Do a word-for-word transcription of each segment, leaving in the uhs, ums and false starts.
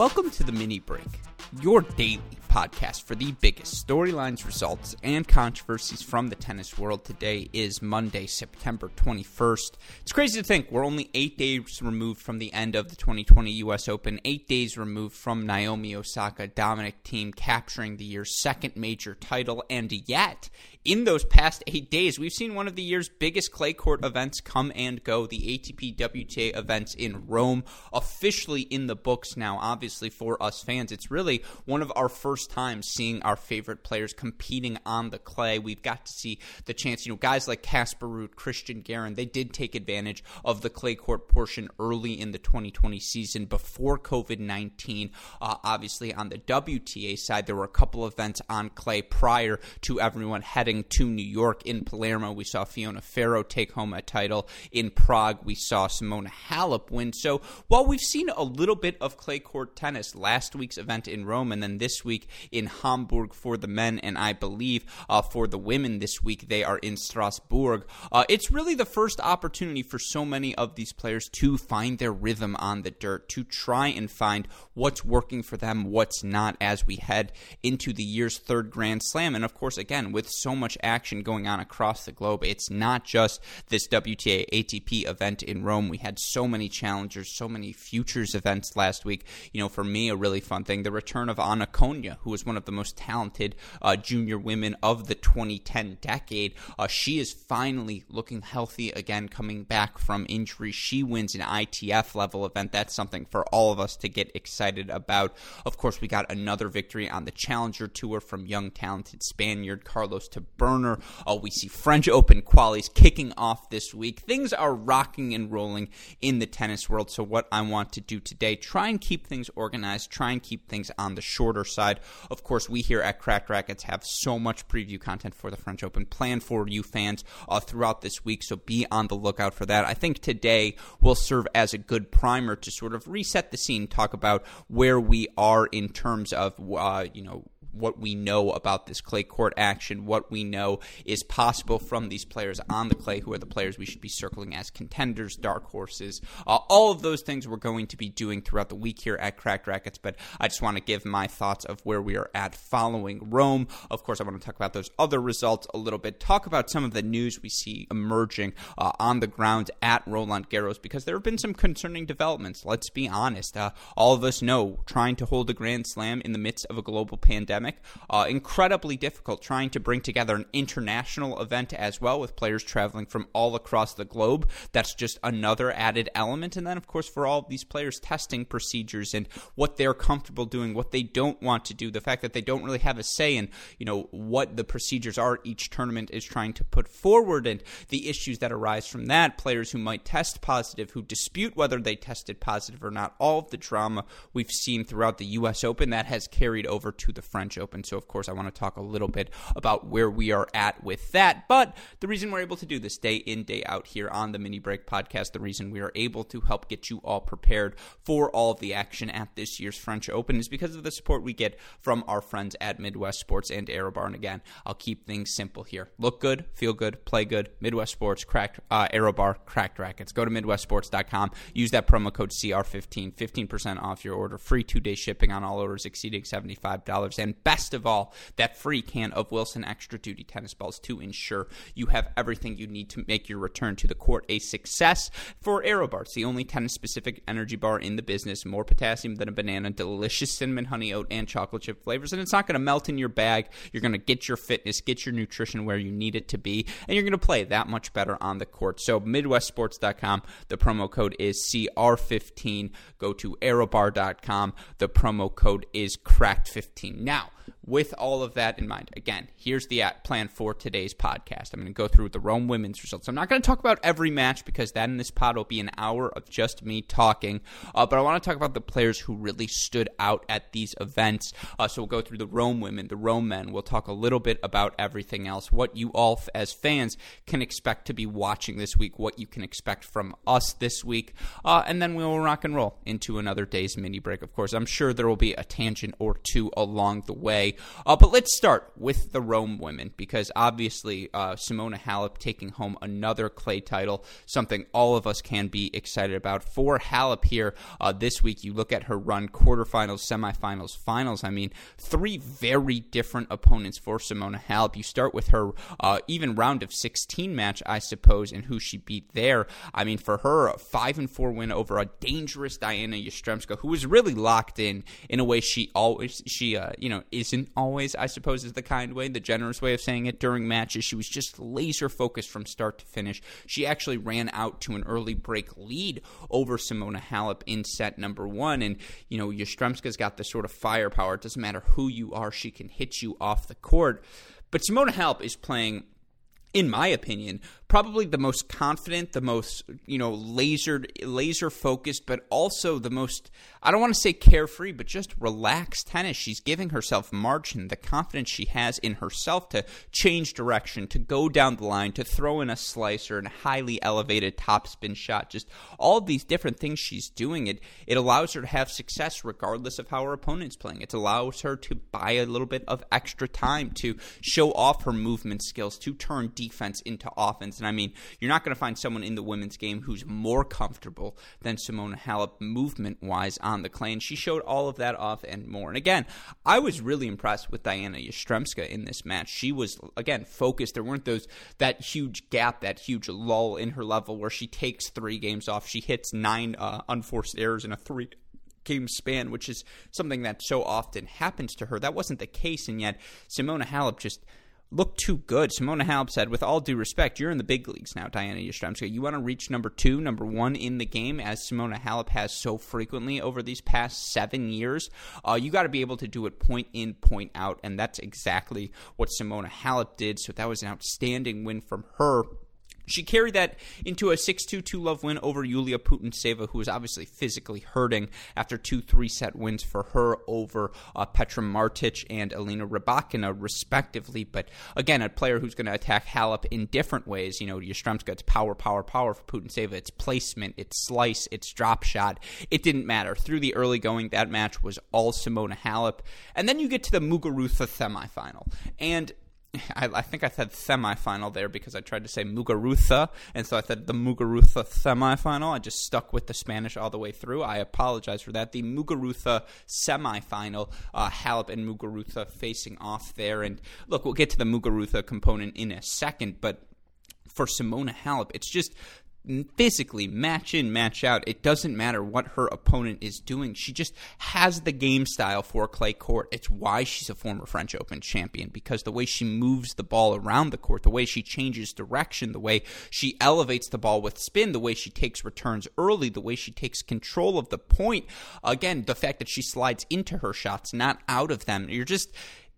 Welcome to the Mini Break, your daily podcast for the biggest storylines, results, and controversies from the tennis world. Today is Monday, September twenty-first. It's crazy to think we're only eight days removed from the end of the twenty twenty U S Open, eight days removed from Naomi Osaka, Dominic Thiem capturing the year's second major title, and yet, in those past eight days, we've seen one of the year's biggest clay court events come and go, the A T P W T A events in Rome, officially in the books now. Obviously, for us fans, it's really one of our first times seeing our favorite players competing on the clay. We've got to see the chance, you know, guys like Casper Ruud, Cristian Garín, they did take advantage of the clay court portion early in the twenty twenty season before COVID nineteen. Uh, obviously, on the W T A side, there were a couple events on clay prior to everyone heading to New York. In Palermo, we saw Fiona Ferro take home a title. In Prague, we saw Simona Halep win. So while we've seen a little bit of clay court tennis, last week's event in Rome and then this week in Hamburg for the men, and I believe uh, for the women this week, they are in Strasbourg. Uh, it's really the first opportunity for so many of these players to find their rhythm on the dirt, to try and find what's working for them, what's not, as we head into the year's third Grand Slam. And of course, again, with so much action going on across the globe. It's not just this W T A A T P event in Rome. We had so many challengers, so many futures events last week. You know, for me, a really fun thing, the return of Ana Konjuh, who is one of the most talented uh, junior women of the twenty ten decade. Uh, she is finally looking healthy again, coming back from injury. She wins an I T F level event. That's something for all of us to get excited about. Of course, we got another victory on the Challenger Tour from young, talented Spaniard Carlos Burner. Uh, we see French Open qualies kicking off this week. Things are rocking and rolling in the tennis world. So what I want to do today, try and keep things organized, try and keep things on the shorter side. Of course, we here at Cracked Racquets have so much preview content for the French Open planned for you fans uh, throughout this week, so be on the lookout for that. I think today will serve as a good primer to sort of reset the scene, talk about where we are in terms of, uh, you know, what we know about this clay court action, what we know is possible from these players on the clay, who are the players we should be circling as contenders, dark horses. Uh, all of those things we're going to be doing throughout the week here at Cracked Racquets, but I just want to give my thoughts of where we are at following Rome. Of course, I want to talk about those other results a little bit, talk about some of the news we see emerging uh, on the ground at Roland Garros, because there have been some concerning developments. Let's be honest. Uh, all of us know trying to hold a Grand Slam in the midst of a global pandemic Uh, incredibly difficult, trying to bring together an international event as well with players traveling from all across the globe. That's just another added element. And then, of course, for all of these players, testing procedures and what they're comfortable doing, what they don't want to do, the fact that they don't really have a say in, you know, what the procedures are each tournament is trying to put forward and the issues that arise from that, players who might test positive, who dispute whether they tested positive or not, all of the drama we've seen throughout the U S Open that has carried over to the French Open. So, of course, I want to talk a little bit about where we are at with that. But the reason we're able to do this day in, day out here on the Mini Break podcast, the reason we are able to help get you all prepared for all of the action at this year's French Open is because of the support we get from our friends at Midwest Sports and Aerobar. And again, I'll keep things simple here. Look good, feel good, play good. Midwest Sports, cracked, uh, Aerobar, Cracked Racquets. Go to midwest sports dot com. Use that promo code C R fifteen, fifteen percent off your order, free two-day shipping on all orders exceeding seventy-five dollars. And best of all, that free can of Wilson Extra Duty tennis balls to ensure you have everything you need to make your return to the court a success. For Aerobar, it's the only tennis-specific energy bar in the business. More potassium than a banana, delicious cinnamon, honey, oat, and chocolate chip flavors. And it's not going to melt in your bag. You're going to get your fitness, get your nutrition where you need it to be, and you're going to play that much better on the court. So midwest sports dot com, the promo code is C R fifteen. Go to aerobar dot com, the promo code is cracked fifteen. Now, with all of that in mind, again, here's the plan for today's podcast. I'm going to go through the Rome women's results. I'm not going to talk about every match because that in this pod will be an hour of just me talking, uh, but I want to talk about the players who really stood out at these events. Uh, so we'll go through the Rome women, the Rome men. We'll talk a little bit about everything else, what you all as fans can expect to be watching this week, what you can expect from us this week, uh, and then we'll rock and roll into another day's mini break. Of course, I'm sure there will be a tangent or two along the way. Uh, but let's start with the Rome women, because obviously uh, Simona Halep taking home another clay title, something all of us can be excited about. For Halep here uh, this week, you look at her run, quarterfinals, semifinals, finals. I mean, three very different opponents for Simona Halep. You start with her uh, even round of sixteen match, I suppose, and who she beat there. I mean, for her, a five and four win over a dangerous Dayana Yastremska, who was really locked in in a way she always, she uh, you know, isn't always, I suppose, is the kind way, the generous way of saying it. During matches, she was just laser focused from start to finish. She actually ran out to an early break lead over Simona Halep in set number one, and you know, Yastremska's got this sort of firepower. It doesn't matter who you are, she can hit you off the court. But Simona Halep is playing, in my opinion, probably the most confident, the most, you know, lasered, laser-focused, but also the most, I don't want to say carefree, but just relaxed tennis. She's giving herself margin, the confidence she has in herself to change direction, to go down the line, to throw in a slicer and a highly elevated topspin shot. Just all these different things she's doing. It, it allows her to have success regardless of how her opponent's playing. It allows her to buy a little bit of extra time, to show off her movement skills, to turn defense into offense. And I mean, you're not going to find someone in the women's game who's more comfortable than Simona Halep movement-wise on the clay, and she showed all of that off and more. And again, I was really impressed with Dayana Yastremska in this match. She was, again, focused. There weren't those that huge gap, that huge lull in her level where she takes three games off. She hits nine uh, unforced errors in a three game span, which is something that so often happens to her. That wasn't the case, and yet Simona Halep just look too good. Simona Halep said, with all due respect, you're in the big leagues now, Dayana Yastremska. You want to reach number two, number one in the game, as Simona Halep has so frequently over these past seven years. Uh, you got to be able to do it point in, point out, and that's exactly what Simona Halep did. So that was an outstanding win from her. She carried that into a six two two love win over Yulia Putintseva, who was obviously physically hurting after two three-set wins for her over uh, Petra Martic and Elina Rybakina, respectively. But again, a player who's going to attack Halep in different ways. You know, Yastremska, it's power, power, power. For Putintseva, it's placement, it's slice, it's drop shot. It didn't matter. Through the early going, that match was all Simona Halep. And then you get to the Muguruza semifinal. And I, I think I said semifinal there because I tried to say Muguruza, and so I said the Muguruza semifinal. I just stuck with the Spanish all the way through. I apologize for that. The Muguruza semifinal, uh, Halep and Muguruza facing off there. And look, we'll get to the Muguruza component in a second, but for Simona Halep, it's just physically, match in, match out. It doesn't matter what her opponent is doing. She just has the game style for clay court. It's why she's a former French Open champion, because the way she moves the ball around the court, the way she changes direction, the way she elevates the ball with spin, the way she takes returns early, the way she takes control of the point. Again, the fact that she slides into her shots, not out of them. You're just...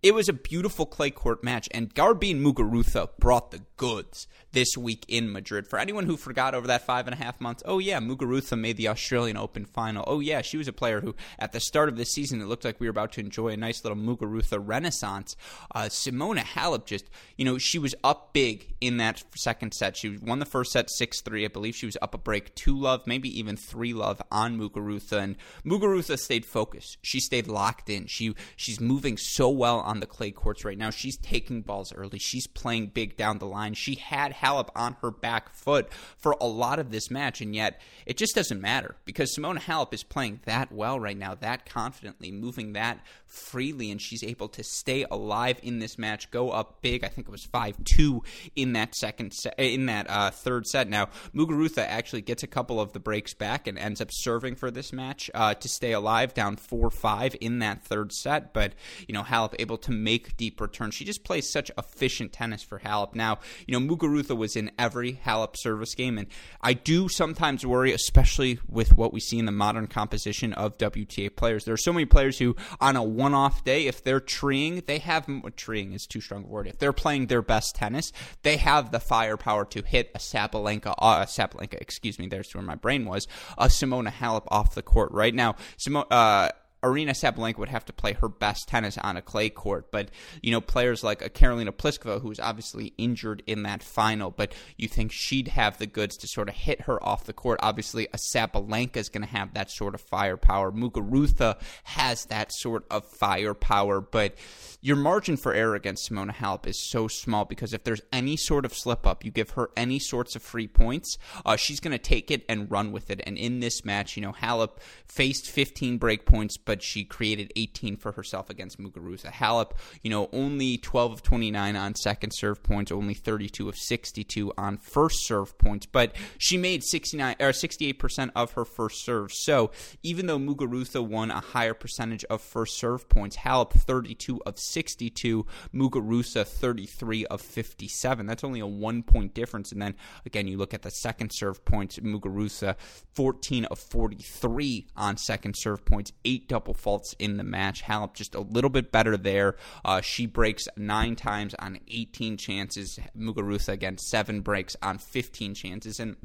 It was a beautiful clay court match, and Garbiñe Muguruza brought the goods this week in Madrid. For anyone who forgot over that five and a half months, oh yeah, Muguruza made the Australian Open final. Oh yeah, she was a player who, at the start of the season, it looked like we were about to enjoy a nice little Muguruza renaissance. Uh, Simona Halep just, you know, she was up big in that second set. She won the first set six three. I believe she was up a break two love, maybe even three love on Muguruza, and Muguruza stayed focused. She stayed locked in. She She's moving so well on on the clay courts right now. She's taking balls early. She's playing big down the line. She had Halep on her back foot for a lot of this match, and yet it just doesn't matter because Simona Halep is playing that well right now, that confidently, moving that freely, and she's able to stay alive in this match, go up big. I think it was five two in that second se- in that uh, third set. Now, Muguruza actually gets a couple of the breaks back and ends up serving for this match uh, to stay alive, down four five in that third set, but, you know, Halep able to make deep returns. She just plays such efficient tennis for Halep. Now, you know, Muguruza was in every Halep service game, and I do sometimes worry, especially with what we see in the modern composition of W T A players. There are so many players who, on a one-off day, if they're treeing, they have... Treeing is too strong a word. If they're playing their best tennis, they have the firepower to hit a Sabalenka, uh, Sabalenka, excuse me, there's where my brain was, a Simona Halep off the court right now. Simona... Uh, Aryna Sabalenka would have to play her best tennis on a clay court. But, you know, players like a Karolina Pliskova, who was obviously injured in that final, but you think she'd have the goods to sort of hit her off the court. Obviously, a Sabalenka is going to have that sort of firepower. Muguruza has that sort of firepower, but your margin for error against Simona Halep is so small, because if there's any sort of slip-up, you give her any sorts of free points, uh, she's going to take it and run with it. And in this match, you know, Halep faced fifteen break points, but she created eighteen for herself against Muguruza. Halep, you know, only twelve of twenty-nine on second serve points, only thirty-two of sixty-two on first serve points, but she made sixty-nine or sixty-eight percent of her first serve. So even though Muguruza won a higher percentage of first serve points, Halep thirty-two of sixty-two, Muguruza thirty-three of fifty-seven. That's only a one-point difference. And then, again, you look at the second serve points, Muguruza fourteen of forty-three on second serve points, eight double faults in the match. Halep just a little bit better there. Uh, she breaks nine times on eighteen chances. Muguruza, again, seven breaks on fifteen chances. And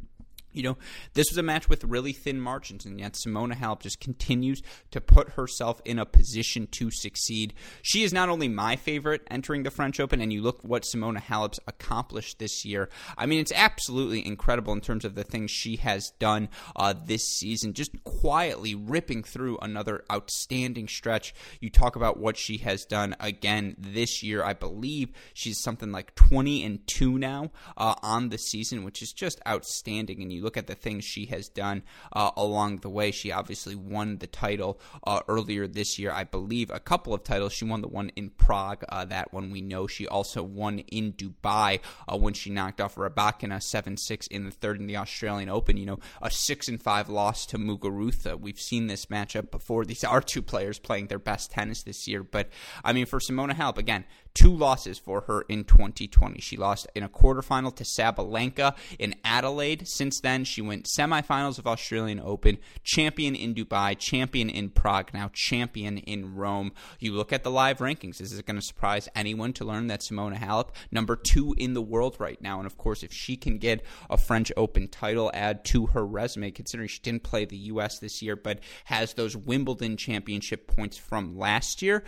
you know, this was a match with really thin margins, and yet Simona Halep just continues to put herself in a position to succeed. She is not only my favorite entering the French Open, and you look what Simona Halep's accomplished this year. I mean, it's absolutely incredible in terms of the things she has done uh, this season, just quietly ripping through another outstanding stretch. You talk about what she has done again this year. I believe she's something like twenty and two now uh, on the season, which is just outstanding. And you look at the things she has done uh, along the way. She obviously won the title uh, earlier this year, I believe, a couple of titles. She won the one in Prague, uh, that one we know. She also won in Dubai uh, when she knocked off Rybakina seven six in the third in the Australian Open. You know, a six and five loss to Muguruza. We've seen this matchup before. These are two players playing their best tennis this year. But, I mean, for Simona Halep, again, two losses for her in twenty twenty. She lost in a quarterfinal to Sabalenka in Adelaide. Since then, she went semifinals of Australian Open, champion in Dubai, champion in Prague, now champion in Rome. You look at the live rankings. Is it going to surprise anyone to learn that Simona Halep, number two in the world right now? And, of course, if she can get a French Open title add to her resume, considering she didn't play the U S this year but has those Wimbledon championship points from last year,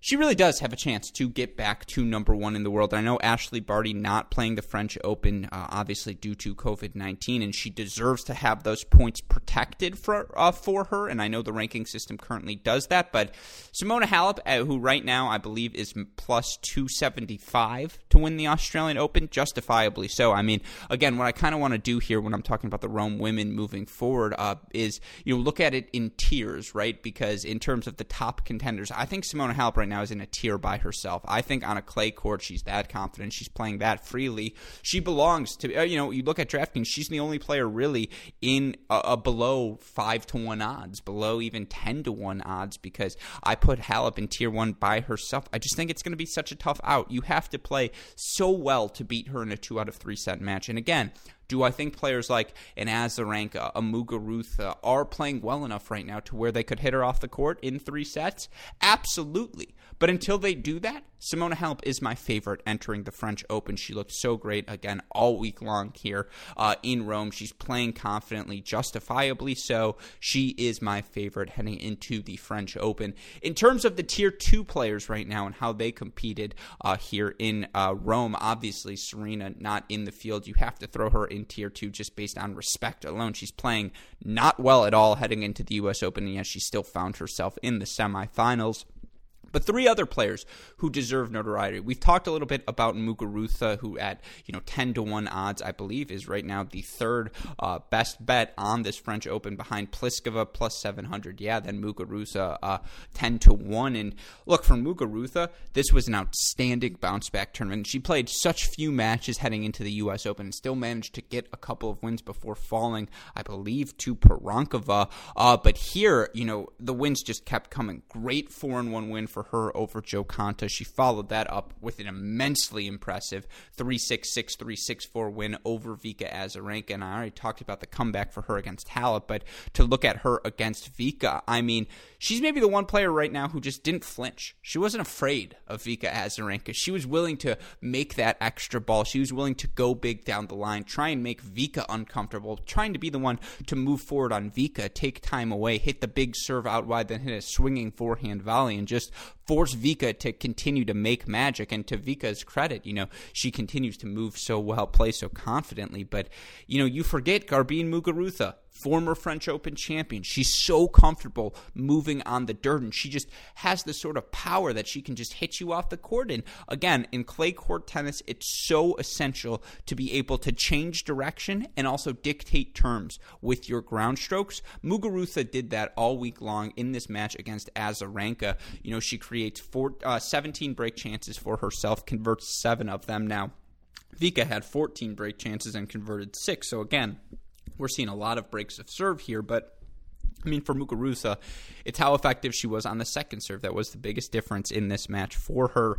she really does have a chance to get back to number one in the world. I know Ashley Barty not playing the French Open, uh, obviously due to COVID nineteen, and she deserves to have those points protected for uh, for her, and I know the ranking system currently does that, but Simona Halep, uh, who right now I believe is plus two seventy-five to win the Australian Open, justifiably so. I mean, again, what I kind of want to do here when I'm talking about the Rome women moving forward uh, is, you know, look at it in tiers, right? Because in terms of the top contenders, I think Simona Halep right now is in a tier by herself. I think on a clay court, she's that confident. She's playing that freely. She belongs to, you know, you look at DraftKings, she's the only player really in a, a below five to one odds, below even ten to one odds, because I put Halep in tier one by herself. I just think it's going to be such a tough out. You have to play so well to beat her in a two out of three set match. And again, do I think players like an Azarenka, a Muguruza are playing well enough right now to where they could hit her off the court in three sets? Absolutely. But until they do that, Simona Halep is my favorite entering the French Open. She looked so great, again, all week long here uh, in Rome. She's playing confidently, justifiably so. She is my favorite heading into the French Open. In terms of the Tier two players right now and how they competed uh, here in uh, Rome, obviously Serena not in the field. You have to throw her in Tier two just based on respect alone. She's playing not well at all heading into the U S Open, and yet she still found herself in the semifinals. But three other players who deserve notoriety. We've talked a little bit about Muguruza, who at, you know, ten to one odds, I believe, is right now the third uh, best bet on this French Open behind Pliskova plus seven hundred. Yeah, then Muguruza uh, ten to one. And look, for Muguruza, this was an outstanding bounce back tournament. She played such few matches heading into the U S Open and still managed to get a couple of wins before falling, I believe, to Perankova. Uh, but here, you know, the wins just kept coming. Great four and one win for for her over Jokanta. She followed that up with an immensely impressive three six six, three six four win over Vika Azarenka. And I already talked about the comeback for her against Halep, but to look at her against Vika, I mean, she's maybe the one player right now who just didn't flinch. She wasn't afraid of Vika Azarenka. She was willing to make that extra ball. She was willing to go big down the line, try and make Vika uncomfortable, trying to be the one to move forward on Vika, take time away, hit the big serve out wide, then hit a swinging forehand volley and just force Vika to continue to make magic. And to Vika's credit, you know, she continues to move so well, play so confidently. But, you know, you forget Garbiñe Muguruza, former French Open champion. She's so comfortable moving on the dirt, and she just has this sort of power that she can just hit you off the court. And again, in clay court tennis, it's so essential to be able to change direction and also dictate terms with your ground strokes. Muguruza did that all week long in this match against Azarenka. You know, she creates four, uh, seventeen break chances for herself, converts seven of them. Now, Vika had fourteen break chances and converted six. So again, we're seeing a lot of breaks of serve here, but I mean, for Muguruza, it's how effective she was on the second serve that was the biggest difference in this match for her.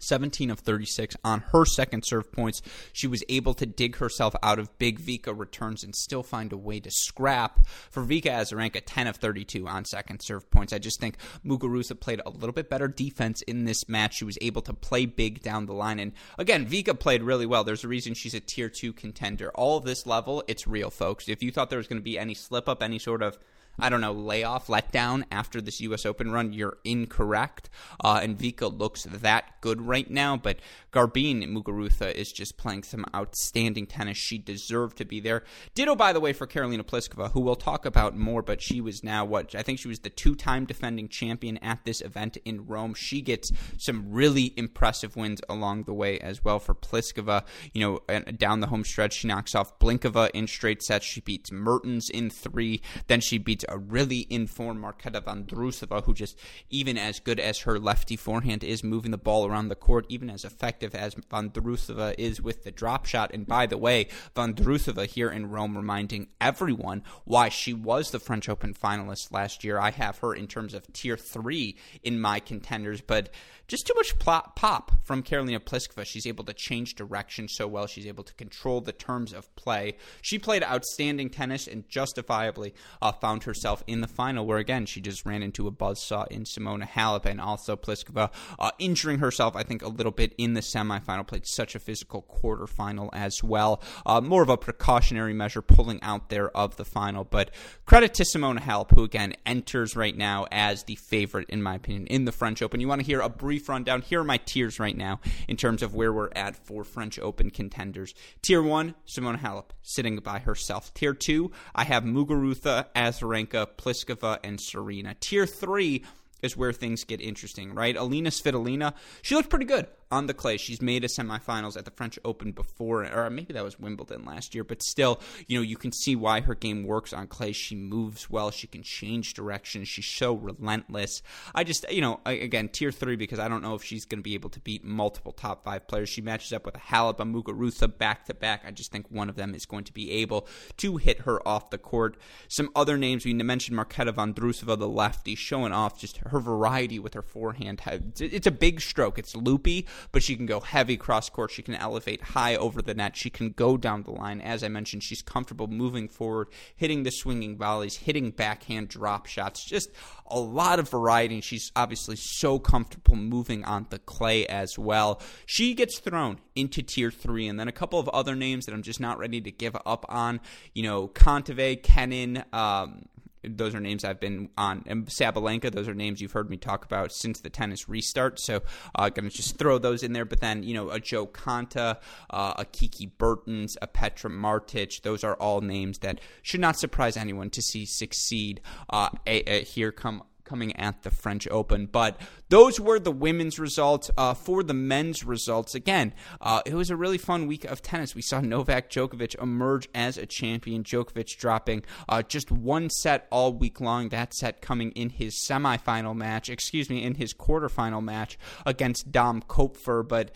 seventeen of thirty-six on her second serve points. She was able to dig herself out of big Vika returns and still find a way to scrap. For Vika Azarenka, ten of thirty-two on second serve points. I just think Muguruza played a little bit better defense in this match. She was able to play big down the line. And again, Vika played really well. There's a reason she's a tier two contender. All of this level, it's real, folks. If you thought there was going to be any slip up, any sort of I don't know, layoff, letdown after this U S Open run, you're incorrect. Uh, and Vika looks that good right now, but Garbiñe Muguruza is just playing some outstanding tennis. She deserved to be there. Ditto, by the way, for Karolina Pliskova, who we'll talk about more, but she was now what, I think she was the two-time defending champion at this event in Rome. She gets some really impressive wins along the way as well for Pliskova. You know, down the home stretch, she knocks off Blinkova in straight sets. She beats Mertens in three. Then she beats a really informed Marketa Vondrusova, who just, even as good as her lefty forehand is moving the ball around the court, even as effective as Vondrusova is with the drop shot. And by the way, Vondrusova here in Rome reminding everyone why she was the French Open finalist last year. I have her in terms of tier three in my contenders, but just too much plop, pop from Karolina Pliskova. She's able to change direction so well. She's able to control the terms of play. She played outstanding tennis and justifiably uh, found her herself in the final, where again she just ran into a buzzsaw in Simona Halep, and also Pliskova uh, injuring herself I think a little bit in the semifinal, played such a physical quarterfinal as well, uh, more of a precautionary measure pulling out there of the final. But credit to Simona Halep, who again enters right now as the favorite in my opinion in the French Open. You want to hear a brief rundown? Here are my tiers right now in terms of where we're at for French Open contenders. Tier one, Simona Halep sitting by herself. Tier two, I have Muguruza, Azarenka, Pliskova, and Serena. Tier three is where things get interesting, right? Elina Svitolina, she looked pretty good on the clay. She's made a semifinals at the French Open before, or maybe that was Wimbledon last year, but still, you know, you can see why her game works on clay. She moves well. She can change direction. She's so relentless. I just, you know, again, tier three, because I don't know if she's going to be able to beat multiple top five players. She matches up with Halep and Muguruza back to back. I just think one of them is going to be able to hit her off the court. Some other names, we mentioned Marketa Vondrusova, the lefty, showing off just her variety with her forehand. It's a big stroke. It's loopy, but she can go heavy cross-court. She can elevate high over the net. She can go down the line. As I mentioned, she's comfortable moving forward, hitting the swinging volleys, hitting backhand drop shots. Just a lot of variety, and she's obviously so comfortable moving on the clay as well. She gets thrown into tier three, and then a couple of other names that I'm just not ready to give up on. You know, Kontaveit, Kenin, um... those are names I've been on. And Sabalenka, those are names you've heard me talk about since the tennis restart. So I'm uh, going to just throw those in there. But then, you know, a Jokanta, uh, a Kiki Bertens, a Petra Martic, those are all names that should not surprise anyone to see succeed uh, a, a here come coming at the French Open. But those were the women's results. Uh, for the men's results, again, uh, it was a really fun week of tennis. We saw Novak Djokovic emerge as a champion. Djokovic dropping uh, just one set all week long. That set coming in his semifinal match, excuse me, in his quarterfinal match against Dom Kopfer. But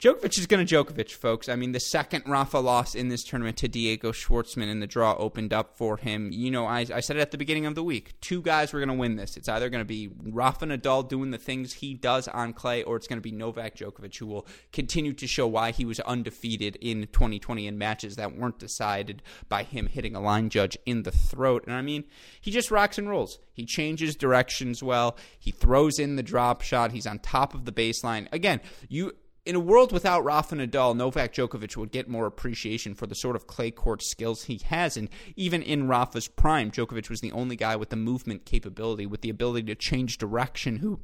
Djokovic is going to Djokovic, folks. I mean, the second Rafa loss in this tournament to Diego Schwartzman, and the draw opened up for him. You know, I, I said it at the beginning of the week. Two guys were going to win this. It's either going to be Rafa Nadal doing the things he does on clay, or it's going to be Novak Djokovic, who will continue to show why he was undefeated in twenty twenty in matches that weren't decided by him hitting a line judge in the throat. And I mean, he just rocks and rolls. He changes directions well. He throws in the drop shot. He's on top of the baseline. Again, you... in a world without Rafa Nadal, Novak Djokovic would get more appreciation for the sort of clay court skills he has. And even in Rafa's prime, Djokovic was the only guy with the movement capability, with the ability to change direction, who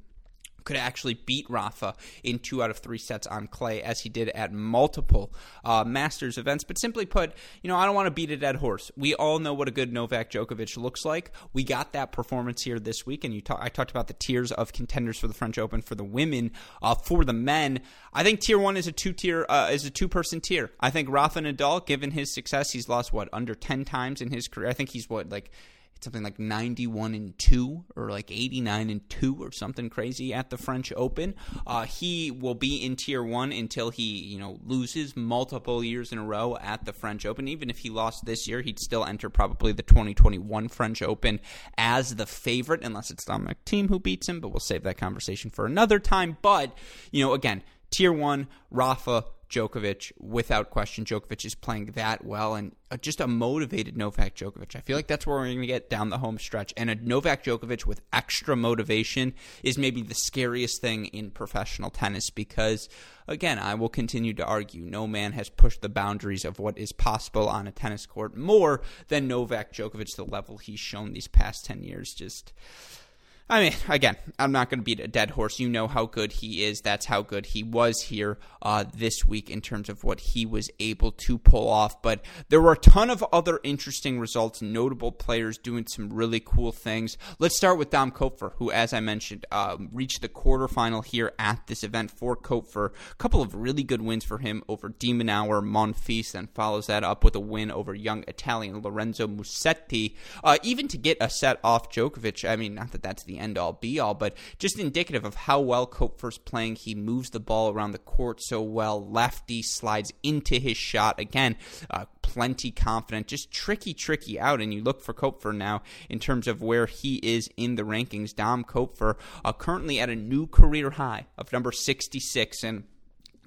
could actually beat Rafa in two out of three sets on clay, as he did at multiple uh, Masters events. But simply put, you know, I don't want to beat a dead horse. We all know what a good Novak Djokovic looks like. We got that performance here this week, and you ta- I talked about the tiers of contenders for the French Open for the women. Uh, for the men, I think tier one is a two-tier, uh, is a two-person tier. I think Rafa Nadal, given his success, he's lost, what, under ten times in his career. I think he's, what, like... it's something like ninety-one and two or like eighty-nine and two or something crazy at the French Open. Uh, he will be in tier one until he, you know, loses multiple years in a row at the French Open. Even if he lost this year, he'd still enter probably the twenty twenty-one French Open as the favorite, unless it's Dominic Thiem who beats him, but we'll save that conversation for another time. But, you know, again, tier one, Rafa, Djokovic, without question. Djokovic is playing that well, and just a motivated Novak Djokovic. I feel like that's where we're going to get down the home stretch, and a Novak Djokovic with extra motivation is maybe the scariest thing in professional tennis, because, again, I will continue to argue, no man has pushed the boundaries of what is possible on a tennis court more than Novak Djokovic. The level he's shown these past ten years, just... I mean, again, I'm not going to beat a dead horse. You know how good he is. That's how good he was here uh, this week in terms of what he was able to pull off. But there were a ton of other interesting results, notable players doing some really cool things. Let's start with Dom Kopfer, who, as I mentioned, uh, reached the quarterfinal here at this event for Kopfer. A couple of really good wins for him over Demonauer, Monfils, and follows that up with a win over young Italian Lorenzo Musetti. Uh, even to get a set off Djokovic, I mean, not that that's the end-all, be-all, but just indicative of how well Kopfer's playing. He moves the ball around the court so well. Lefty slides into his shot. Again, uh, plenty confident. Just tricky, tricky out, and you look for Kopfer now in terms of where he is in the rankings. Dom Kopfer uh, currently at a new career high of number sixty-six, and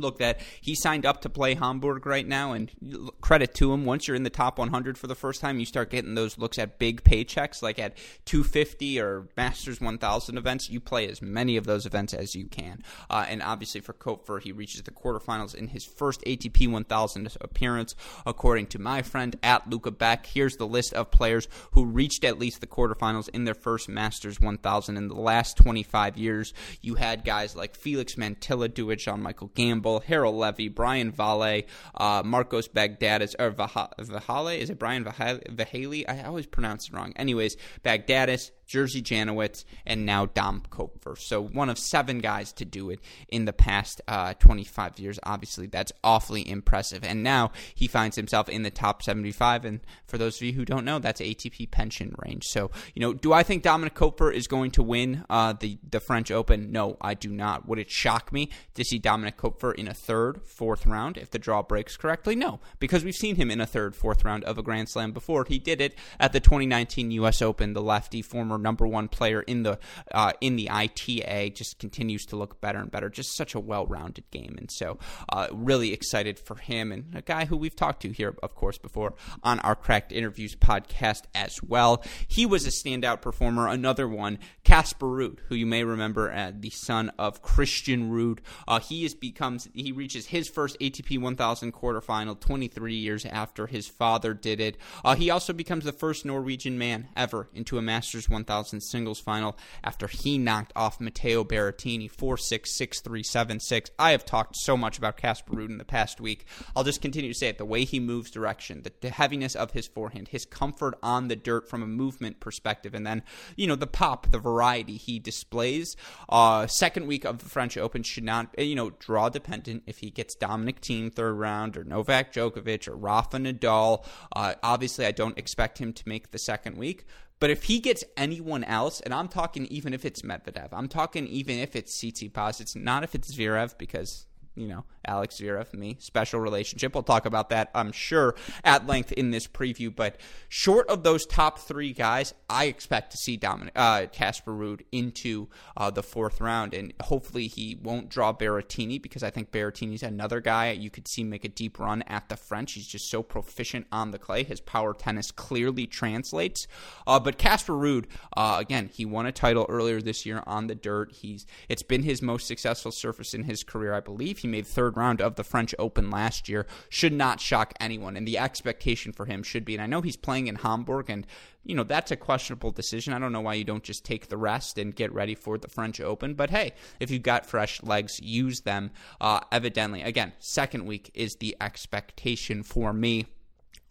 look, that he signed up to play Hamburg right now, and credit to him. Once you're in the top one hundred for the first time, you start getting those looks at big paychecks, like at two fifty or Masters one thousand events. You play as many of those events as you can. Uh, and obviously for Kopfer, he reaches the quarterfinals in his first A T P one thousand appearance, according to my friend at Luca Beck. Here's the list of players who reached at least the quarterfinals in their first Masters one thousand in the last twenty-five years. You had guys like Felix Mantilla-Dewey, Jean-Michael Gamble, Harold Levy, Brian Vallée, uh, Marcos Bagdatis, or Vahale, is it Brian Vahale? I always pronounce it wrong. Anyways, Bagdatis, Jerzy Janowicz, and now Dom Kopfer. So one of seven guys to do it in the past uh, twenty-five years. Obviously, that's awfully impressive. And now he finds himself in the top seventy-five. And for those of you who don't know, that's A T P pension range. So, you know, do I think Dominic Kopfer is going to win uh, the, the French Open? No, I do not. Would it shock me to see Dominic Kopfer in a third, fourth round if the draw breaks correctly? No, because we've seen him in a third, fourth round of a Grand Slam before. He did it at the twenty nineteen U S Open, the lefty, former number one player in the uh, in the I T A, just continues to look better and better. Just such a well-rounded game, and so uh, really excited for him, and a guy who we've talked to here, of course, before on our Cracked Interviews podcast as well. He was a standout performer. Another one, Casper Ruud, who you may remember as the son of Christian Ruud. Uh, he is becomes he reaches his first A T P one thousand quarterfinal twenty-three years after his father did it. Uh, he also becomes the first Norwegian man ever into a Masters one thousand singles final after he knocked off Matteo Berrettini four six, six three, seven six. I have talked so much about Casper Ruud in the past week. I'll just continue to say it. The way he moves direction, the, the heaviness of his forehand, his comfort on the dirt from a movement perspective, and then, you know, the pop, the variety he displays. Uh, second week of the French Open should not, you know, draw dependent. If he gets Dominic Thiem third round or Novak Djokovic or Rafa Nadal, uh, obviously I don't expect him to make the second week. But if he gets anyone else, and I'm talking even if it's Medvedev, I'm talking even if it's Tsitsipas, it's not if it's Zverev, because you know, Alex Zverev, me, special relationship. We'll talk about that, I'm sure, at length in this preview. But short of those top three guys, I expect to see Dominic, uh, Casper Ruud into uh, the fourth round. And hopefully he won't draw Berrettini, because I think Berrettini's another guy you could see make a deep run at the French. He's just so proficient on the clay. His power tennis clearly translates. Uh, but Casper Ruud, uh, again, he won a title earlier this year on the dirt. He's It's been his most successful surface in his career, I believe. He made third round of the French Open last year. Should not shock anyone, and the expectation for him should be, and I know he's playing in Hamburg, and you know, that's a questionable decision. I don't know why you don't just take the rest and get ready for the French Open. But hey, if you've got fresh legs, use them. Uh, evidently, again, second week is the expectation for me.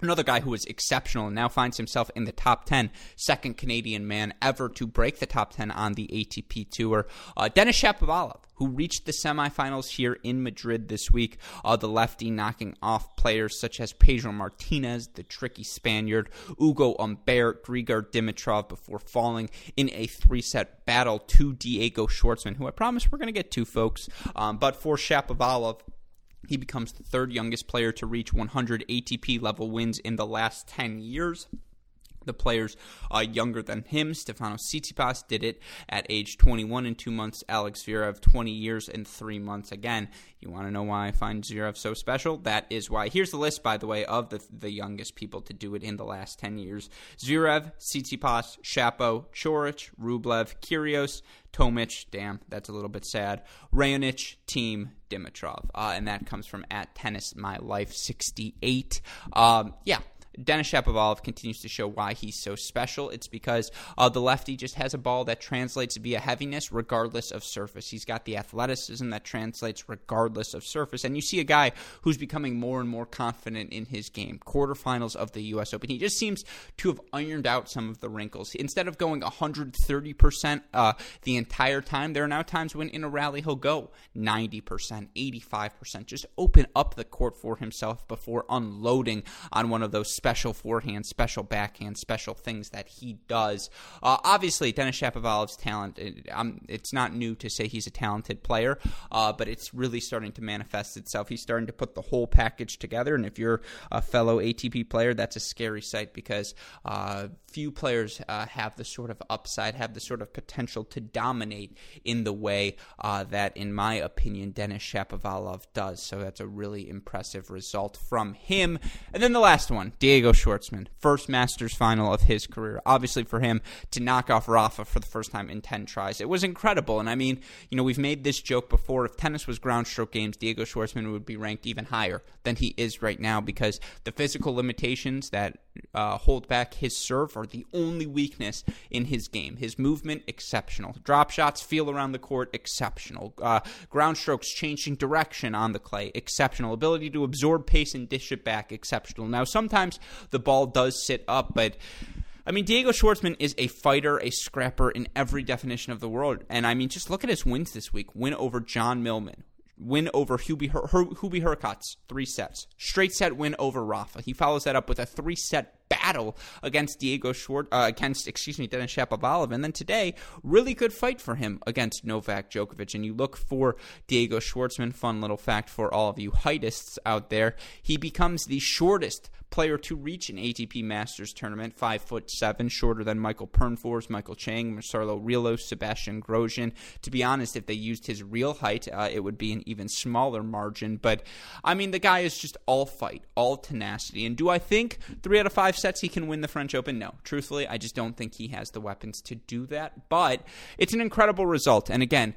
Another guy who is exceptional and now finds himself in the top ten, second Canadian man ever to break the top ten on the A T P Tour, uh, Denis Shapovalov, who reached the semifinals here in Madrid this week. Uh, the lefty knocking off players such as Pedro Martinez, the tricky Spaniard, Hugo Humbert, Grigor Dimitrov, before falling in a three-set battle to Diego Schwartzman, who I promise we're going to get to, folks. Um, but for Shapovalov, he becomes the third youngest player to reach one hundred A T P-level wins in the last ten years. The players uh, younger than him, Stefanos Tsitsipas, did it at age twenty-one and two months. Alex Zverev, twenty years and three months. Again, you want to know why I find Zverev so special? That is why. Here's the list, by the way, of the, the youngest people to do it in the last ten years. Zverev, Tsitsipas, Shapo, Chorich, Rublev, Kyrgios, Tomic, damn, that's a little bit sad, Rayonich, Thiem, Dimitrov. Uh, and that comes from at Tennis My Life sixty-eight. Um, yeah. Denis Shapovalov continues to show why he's so special. It's because uh, the lefty just has a ball that translates via heaviness regardless of surface. He's got the athleticism that translates regardless of surface. And you see a guy who's becoming more and more confident in his game. Quarterfinals of the U S Open. He just seems to have ironed out some of the wrinkles. Instead of going one hundred thirty percent uh, the entire time, there are now times when in a rally he'll go ninety percent, eighty-five percent. Just open up the court for himself before unloading on one of those special Special forehand, special backhand, special things that he does. Uh, obviously, Denis Shapovalov's talent, it, um, it's not new to say he's a talented player, uh, but it's really starting to manifest itself. He's starting to put the whole package together, and if you're a fellow A T P player, that's a scary sight, because uh, few players uh, have the sort of upside, have the sort of potential to dominate in the way uh, that, in my opinion, Denis Shapovalov does. So that's a really impressive result from him. And then the last one, Diego Diego Schwartzman, first Masters final of his career. Obviously for him to knock off Rafa for the first time in ten tries. It was incredible. And I mean, you know, we've made this joke before. If tennis was ground stroke games, Diego Schwartzman would be ranked even higher than he is right now, because the physical limitations that uh, hold back his serve are the only weakness in his game. His movement, exceptional. Drop shots, feel around the court, exceptional. Uh, ground strokes, changing direction on the clay, exceptional. Ability to absorb pace and dish it back, exceptional. Now, sometimes the ball does sit up, but I mean, Diego Schwartzman is a fighter, a scrapper in every definition of the world. And I mean, just look at his wins this week. Win over John Millman. Win over Hubie Her- Her- Hubie Hurkacz, three sets. Straight set win over Rafa. He follows that up with a three-set battle against Diego Schwartz, uh, against, excuse me, Denis Shapovalov. And then today, really good fight for him against Novak Djokovic. And you look for Diego Schwartzman, fun little fact for all of you heightist out there, he becomes the shortest player to reach an A T P Masters tournament, five foot seven, shorter than Michael Pernfors, Michael Chang, Marcelo Rios, Sebastian Grosjean. To be honest, if they used his real height, uh, it would be an even smaller margin. But I mean, the guy is just all fight, all tenacity. And do I think three out of five sets he can win the French Open? No. Truthfully, I just don't think he has the weapons to do that. But it's an incredible result. And again,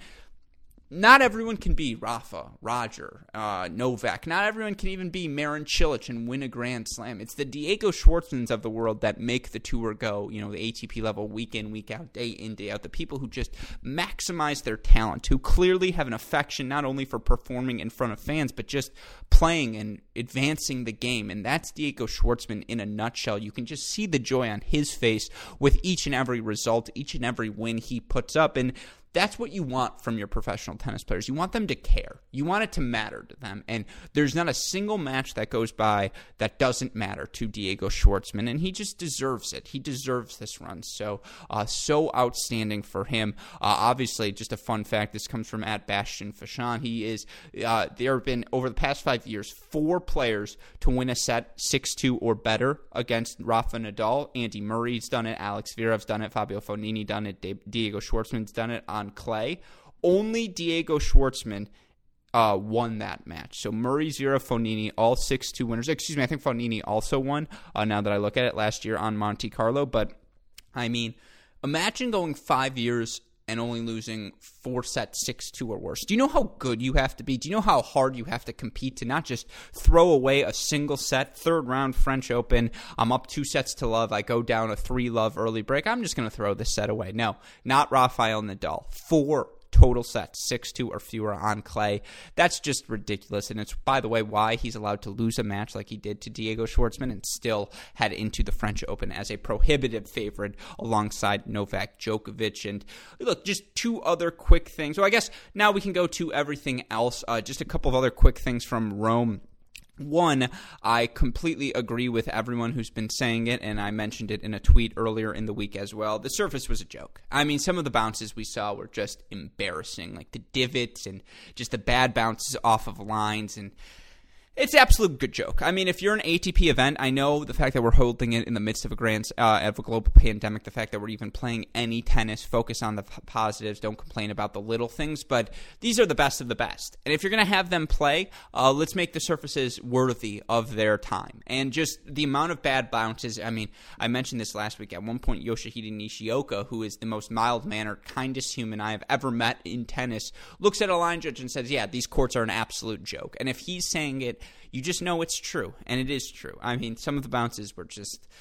not everyone can be Rafa, Roger, uh, Novak. Not everyone can even be Marin Cilic and win a Grand Slam. It's the Diego Schwartzmans of the world that make the tour go, you know, the A T P level week in, week out, day in, day out. The people who just maximize their talent, who clearly have an affection not only for performing in front of fans, but just playing and advancing the game. And that's Diego Schwartzman in a nutshell. You can just see the joy on his face with each and every result, each and every win he puts up. And That's what you want from your professional tennis players. You want them to care. You want it to matter to them. And there's not a single match that goes by that doesn't matter to Diego Schwartzman, and he just deserves it. He deserves this run. So, uh, so outstanding for him. Uh, obviously, just a fun fact, this comes from at Bastian Fashan. He is, uh, there have been, over the past five years, four players to win a set six two or better against Rafa Nadal. Andy Murray's done it. Alex Zverev's done it. Fabio Fognini done it. De- Diego Schwartzman's done it on clay. Only Diego Schwartzman uh, won that match. So Murray, Zverev, Fognini, all six two winners. Excuse me, I think Fognini also won, uh, now that I look at it, last year on Monte Carlo. But, I mean, imagine going five years and only losing four sets, six two or worse. Do you know how good you have to be? Do you know how hard you have to compete to not just throw away a single set? Third round French Open, I'm up two sets to love. I go down a three-love early break. I'm just going to throw this set away. No, not Rafael Nadal. Four total sets, six two or fewer on clay. That's just ridiculous. And it's, by the way, why he's allowed to lose a match like he did to Diego Schwartzman and still head into the French Open as a prohibitive favorite alongside Novak Djokovic. And look, just two other quick things. So I guess now we can go to everything else. Uh, just a couple of other quick things from Rome. One, I completely agree with everyone who's been saying it, and I mentioned it in a tweet earlier in the week as well. The surface was a joke. I mean, some of the bounces we saw were just embarrassing, like the divots and just the bad bounces off of lines, and it's an absolute good joke. I mean, if you're an A T P event, I know the fact that we're holding it in the midst of a grand, uh, of a global pandemic, the fact that we're even playing any tennis, focus on the positives, don't complain about the little things, but these are the best of the best. And if you're going to have them play, uh, let's make the surfaces worthy of their time. And just the amount of bad bounces, I mean, I mentioned this last week. At one point, Yoshihide Nishioka, who is the most mild-mannered, kindest human I have ever met in tennis, looks at a line judge and says, yeah, these courts are an absolute joke. And if he's saying it, you just know it's true, and it is true. I mean, some of the bounces were just –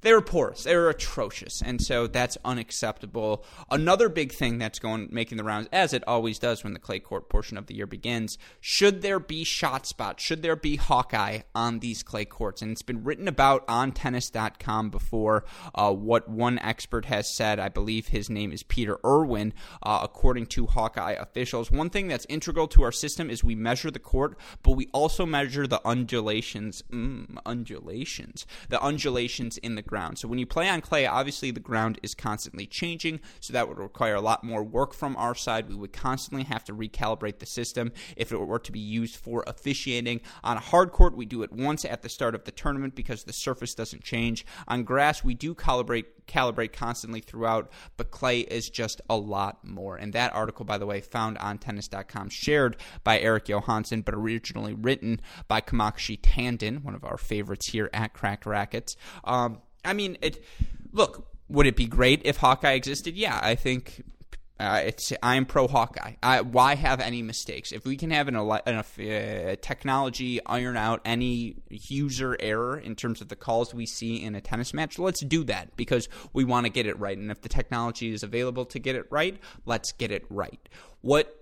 they were porous. They were atrocious, and so that's unacceptable. Another big thing that's going making the rounds, as it always does when the clay court portion of the year begins, should there be shot spots? Should there be Hawkeye on these clay courts? And it's been written about on tennis dot com before, uh, what one expert has said. I believe his name is Peter Irwin, uh, according to Hawkeye officials. One thing that's integral to our system is we measure the court, but we also measure the undulations, mm, undulations, the undulations in the ground. So when you play on clay, obviously the ground is constantly changing, so that would require a lot more work from our side. We would constantly have to recalibrate the system if it were to be used for officiating. On a hard court, we do it once at the start of the tournament because the surface doesn't change. On grass, we do calibrate calibrate constantly throughout, but clay is just a lot more. And that article, by the way, found on tennis dot com, shared by Eric Johansson, but originally written by Kamakshi Tandon, one of our favorites here at Cracked Racquets. Um, I mean, it. Look, would it be great if Hawkeye existed? Yeah, I think uh, it's. I'm pro Hawkeye. I, why have any mistakes? If we can have an, an uh, technology iron out any user error in terms of the calls we see in a tennis match, let's do that because we want to get it right. And if the technology is available to get it right, let's get it right. What?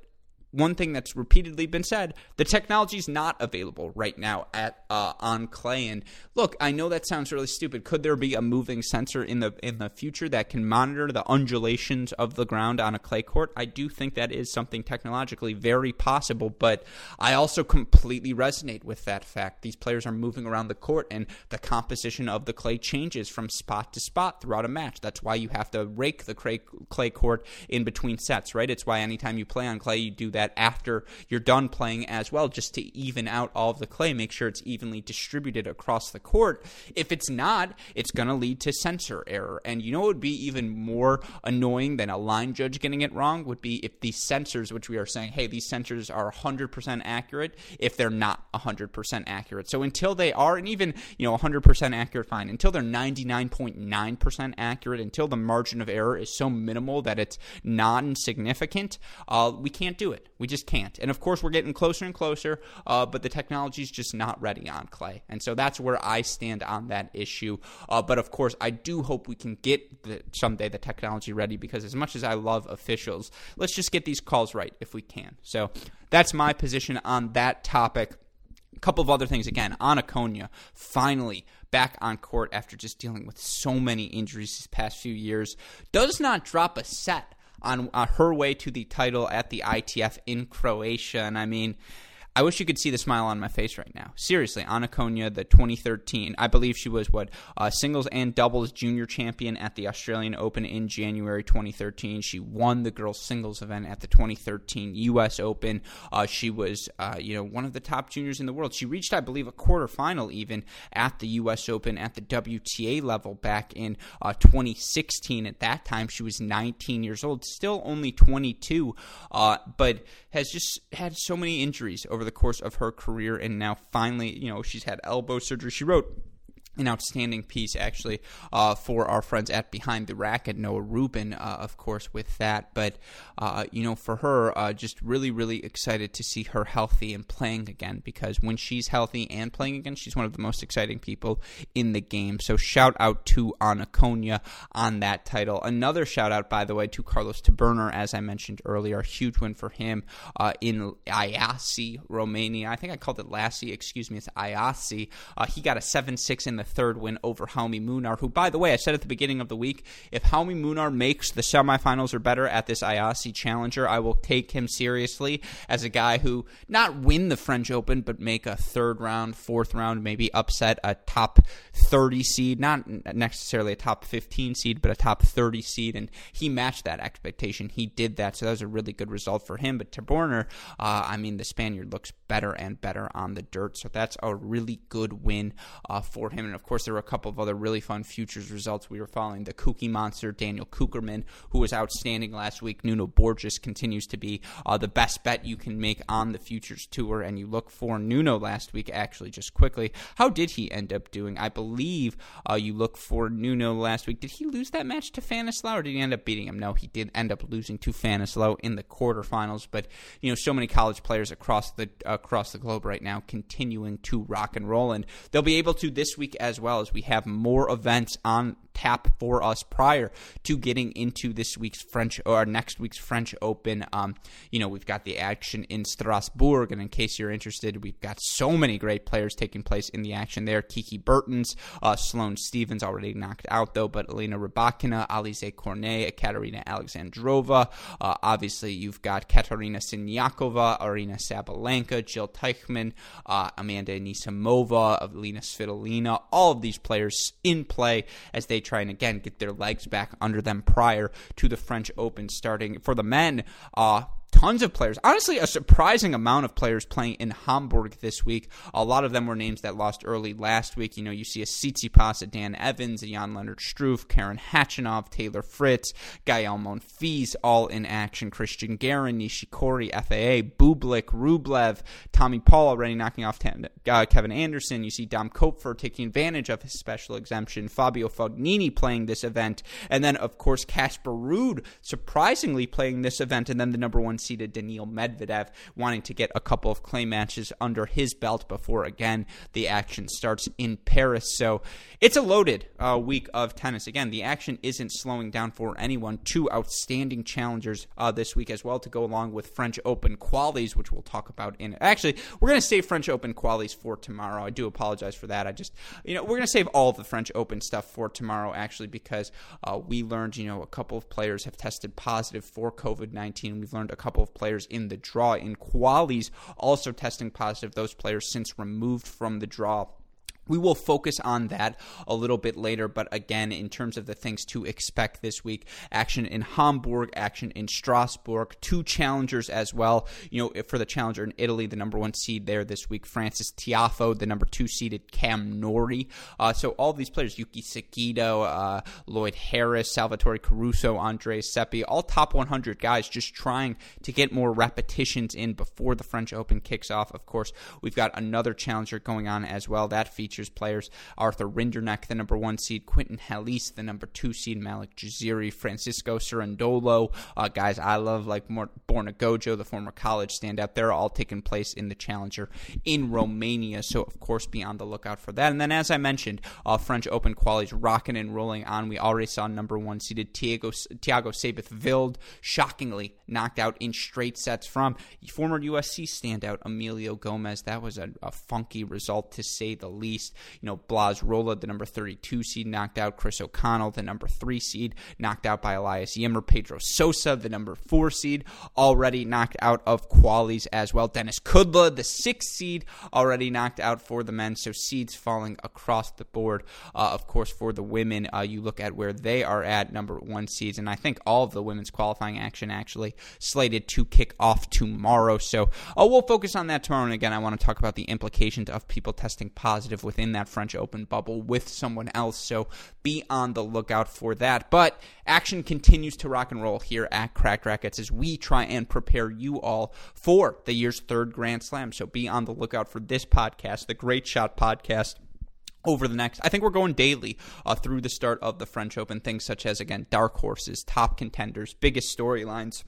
One thing that's repeatedly been said, the technology is not available right now at uh, on clay. And look, I know that sounds really stupid. Could there be a moving sensor in the in the future that can monitor the undulations of the ground on a clay court? I do think that is something technologically very possible, but I also completely resonate with that fact. These players are moving around the court, and the composition of the clay changes from spot to spot throughout a match. That's why you have to rake the clay court in between sets, right? It's why anytime you play on clay, you do that that after you're done playing as well, just to even out all of the clay, make sure it's evenly distributed across the court. If it's not, it's going to lead to sensor error. And you know what would be even more annoying than a line judge getting it wrong would be if these sensors, which we are saying, hey, these sensors are one hundred percent accurate, if they're not one hundred percent accurate. So until they are, and even, you know, one hundred percent accurate, fine. Until they're ninety-nine point nine percent accurate, until the margin of error is so minimal that it's non-significant, uh, we can't do it. We just can't. And, of course, we're getting closer and closer, uh, but the technology is just not ready on clay. And so that's where I stand on that issue. Uh, but, of course, I do hope we can get the, someday the technology ready because as much as I love officials, let's just get these calls right if we can. So that's my position on that topic. A couple of other things. Again, Ana Konjuh finally back on court after just dealing with so many injuries these past few years. Does not drop a set on uh, her way to the title at the I T F in Croatia. And I mean, I wish you could see the smile on my face right now. Seriously, Ana Konjuh, the twenty thirteen, I believe she was, what, uh, singles and doubles junior champion at the Australian Open in January twenty thirteen. She won the girls' singles event at the twenty thirteen U S Open. Uh, she was, uh, you know, one of the top juniors in the world. She reached, I believe, a quarterfinal even at the U S Open at the W T A level back in uh, twenty sixteen. At that time, she was nineteen years old, still only twenty-two, uh, but has just had so many injuries over Over the course of her career, and now finally, you know, she's had elbow surgery. She wrote an outstanding piece, actually, uh, for our friends at Behind the Racket, Noah Rubin, uh, of course, with that. But, uh, you know, for her, uh, just really, really excited to see her healthy and playing again, because when she's healthy and playing again, she's one of the most exciting people in the game. So shout out to Ana Konjuh on that title. Another shout out, by the way, to Carlos Burner, as I mentioned earlier. Huge win for him uh, in Iași, Romania. I think I called it Lassi, excuse me, it's Iași. Uh, he got a seven six in the third win over Helmi Munar, who, by the way, I said at the beginning of the week, if Helmi Munar makes the semifinals or better at this Iași Challenger, I will take him seriously as a guy who not win the French Open, but make a third round, fourth round, maybe upset a top thirty seed, not necessarily a top fifteen seed, but a top thirty seed, and he matched that expectation. He did that, so that was a really good result for him. But to Burner, uh, I mean, the Spaniard looks better and better on the dirt, so that's a really good win uh, for him. And of course, there were a couple of other really fun futures results we were following. The Cookie Monster, Daniel Kukerman, who was outstanding last week. Nuno Borges continues to be uh, the best bet you can make on the futures tour, and you look for Nuno last week. Actually, just quickly, how did he end up doing? I believe uh, you look for Nuno last week. Did he lose that match to Fanislau, or did he end up beating him? No, he did end up losing to Fanislau in the quarterfinals. But you know, so many college players across the uh, across the globe right now continuing to rock and roll, and they'll be able to this week, as well as we have more events on tap for us prior to getting into this week's French or next week's French Open. Um, you know, we've got the action in Strasbourg, and in case you're interested, we've got so many great players taking place in the action there. Kiki Bertens, uh, Sloane Stephens already knocked out though, but Elina Rybakina, Alize Cornet, Katerina Alexandrova. Uh, obviously, you've got Katerina Siniakova, Aryna Sabalenka, Jill Teichman, uh, Amanda Anisimova, Elina Svitolina. All of these players in play as they try and, again, get their legs back under them prior to the French Open starting. For the men, uh, tons of players. Honestly, a surprising amount of players playing in Hamburg this week. A lot of them were names that lost early last week. You know, you see a Tsitsipas, a Dan Evans, a Jan-Lennard Struff, Karen Khachanov, Taylor Fritz, Gael Monfils, all in action. Cristian Garín, Nishikori, F A A, Bublik, Rublev, Tommy Paul already knocking off ten, uh, Kevin Anderson. You see Dom Kopfer taking advantage of his special exemption. Fabio Fognini playing this event. And then, of course, Casper Ruud surprisingly playing this event. And then the number one seeded Daniil Medvedev wanting to get a couple of clay matches under his belt before, again, the action starts in Paris. So it's a loaded uh, week of tennis. Again, the action isn't slowing down for anyone. Two outstanding challengers uh, this week as well to go along with French Open qualies, which we'll talk about in actually, we're going to save French Open qualies for tomorrow. I do apologize for that. I just, you know, we're going to save all of the French Open stuff for tomorrow, actually, because uh, we learned, you know, a couple of players have tested positive for covid nineteen. We've learned a couple of players in the draw in qualies also testing positive, those players since removed from the draw. We will focus on that a little bit later, but again, in terms of the things to expect this week, action in Hamburg, action in Strasbourg, two challengers as well. You know, for the challenger in Italy, the number one seed there this week, Francis Tiafoe, the number two seeded Cam Norrie. Uh, so all these players, Yuki Sakito, uh, Lloyd Harris, Salvatore Caruso, Andre Seppi, all top one hundred guys just trying to get more repetitions in before the French Open kicks off. Of course, we've got another challenger going on as well. That features players Arthur Rinderneck, the number one seed, Quinton Halise, the number two seed, Malik Jaziri, Francisco Cerundolo, uh, guys I love like Borna Gojo, the former college standout. They're all taking place in the challenger in Romania, so of course be on the lookout for that. And then, as I mentioned, uh, French Open qualies rocking and rolling on. We already saw number one seeded Thiago Sabeth-Wild shockingly knocked out in straight sets from former U S C standout Emilio Gomez. That was a, a funky result to say the least. East. You know, Blas Rolla, the number thirty-two seed, knocked out. Chris O'Connell, the number three seed, knocked out by Elias Yimmer. Pedro Sosa, the number four seed, already knocked out of qualies as well. Dennis Kudla, the six seed, already knocked out for the men. So seeds falling across the board. Uh, of course, for the women, uh, you look at where they are at, number one seeds. And I think all of the women's qualifying action actually slated to kick off tomorrow. So uh, we'll focus on that tomorrow. And again, I want to talk about the implications of people testing positive within that French Open bubble with someone else. So be on the lookout for that. But action continues to rock and roll here at Cracked Racquets as we try and prepare you all for the year's third Grand Slam. So be on the lookout for this podcast, the Great Shot Podcast. Over the next, I think we're going daily uh, through the start of the French Open. Things such as, again, dark horses, top contenders, biggest storylines,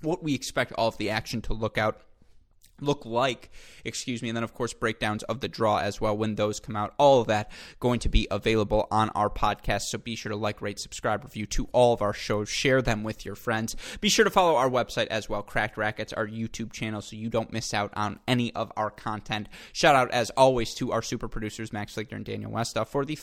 what we expect all of the action to look out. look like, excuse me, and then, of course, breakdowns of the draw as well when those come out. All of that going to be available on our podcast, so be sure to like, rate, subscribe, review to all of our shows. Share them with your friends. Be sure to follow our website as well, Cracked Racquets, our YouTube channel, so you don't miss out on any of our content. Shout out, as always, to our super producers, Max Lichter and Daniel Westoff, for the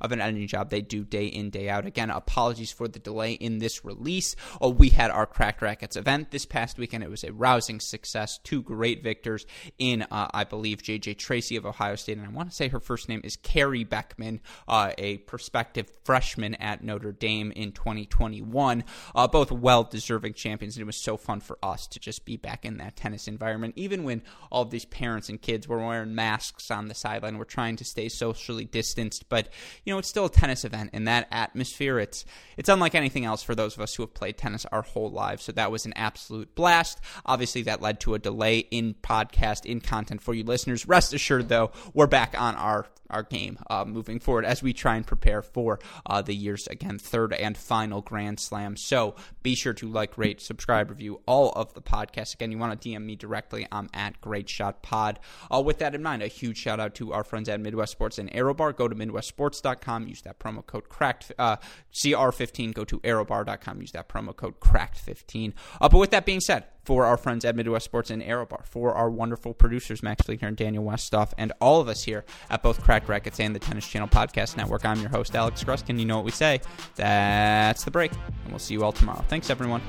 of an editing job they do day in, day out. Again, apologies for the delay in this release. Oh, we had our Cracked Racquets event this past weekend. It was a rousing success. Two great victors in, uh, I believe, J J Tracy of Ohio State, and I want to say her first name is Carrie Beckman, uh, a prospective freshman at Notre Dame in twenty twenty-one. Uh, both well-deserving champions, and it was so fun for us to just be back in that tennis environment, even when all of these parents and kids were wearing masks on the sideline. We're trying to stay socially distanced, but you know, it's still a tennis event, and that atmosphere, it's it's unlike anything else for those of us who have played tennis our whole lives. So that was an absolute blast. Obviously, that led to a delay in podcast, in content for you listeners. Rest assured, though, we're back on our, our game uh, moving forward as we try and prepare for uh, the year's, again, third and final Grand Slam. So be sure to like, rate, subscribe, review all of the podcasts. Again, you want to D M me directly. I'm at Great Shot Pod. Uh, with that in mind, a huge shout out to our friends at Midwest Sports and AeroBar. Go to midwest sports dot com. Use that promo code cracked uh, C R fifteen. Go to aerobar dot com. Use that promo code cracked fifteen. Uh, but with that being said, for our friends at Midwest Sports and AeroBar, for our wonderful producers, Max Lichter and Daniel Westoff, and all of us here at both Cracked Racquets and the Tennis Channel Podcast Network, I'm your host, Alex Gruskin. You know what we say. That's the break, and we'll see you all tomorrow. Thanks, everyone.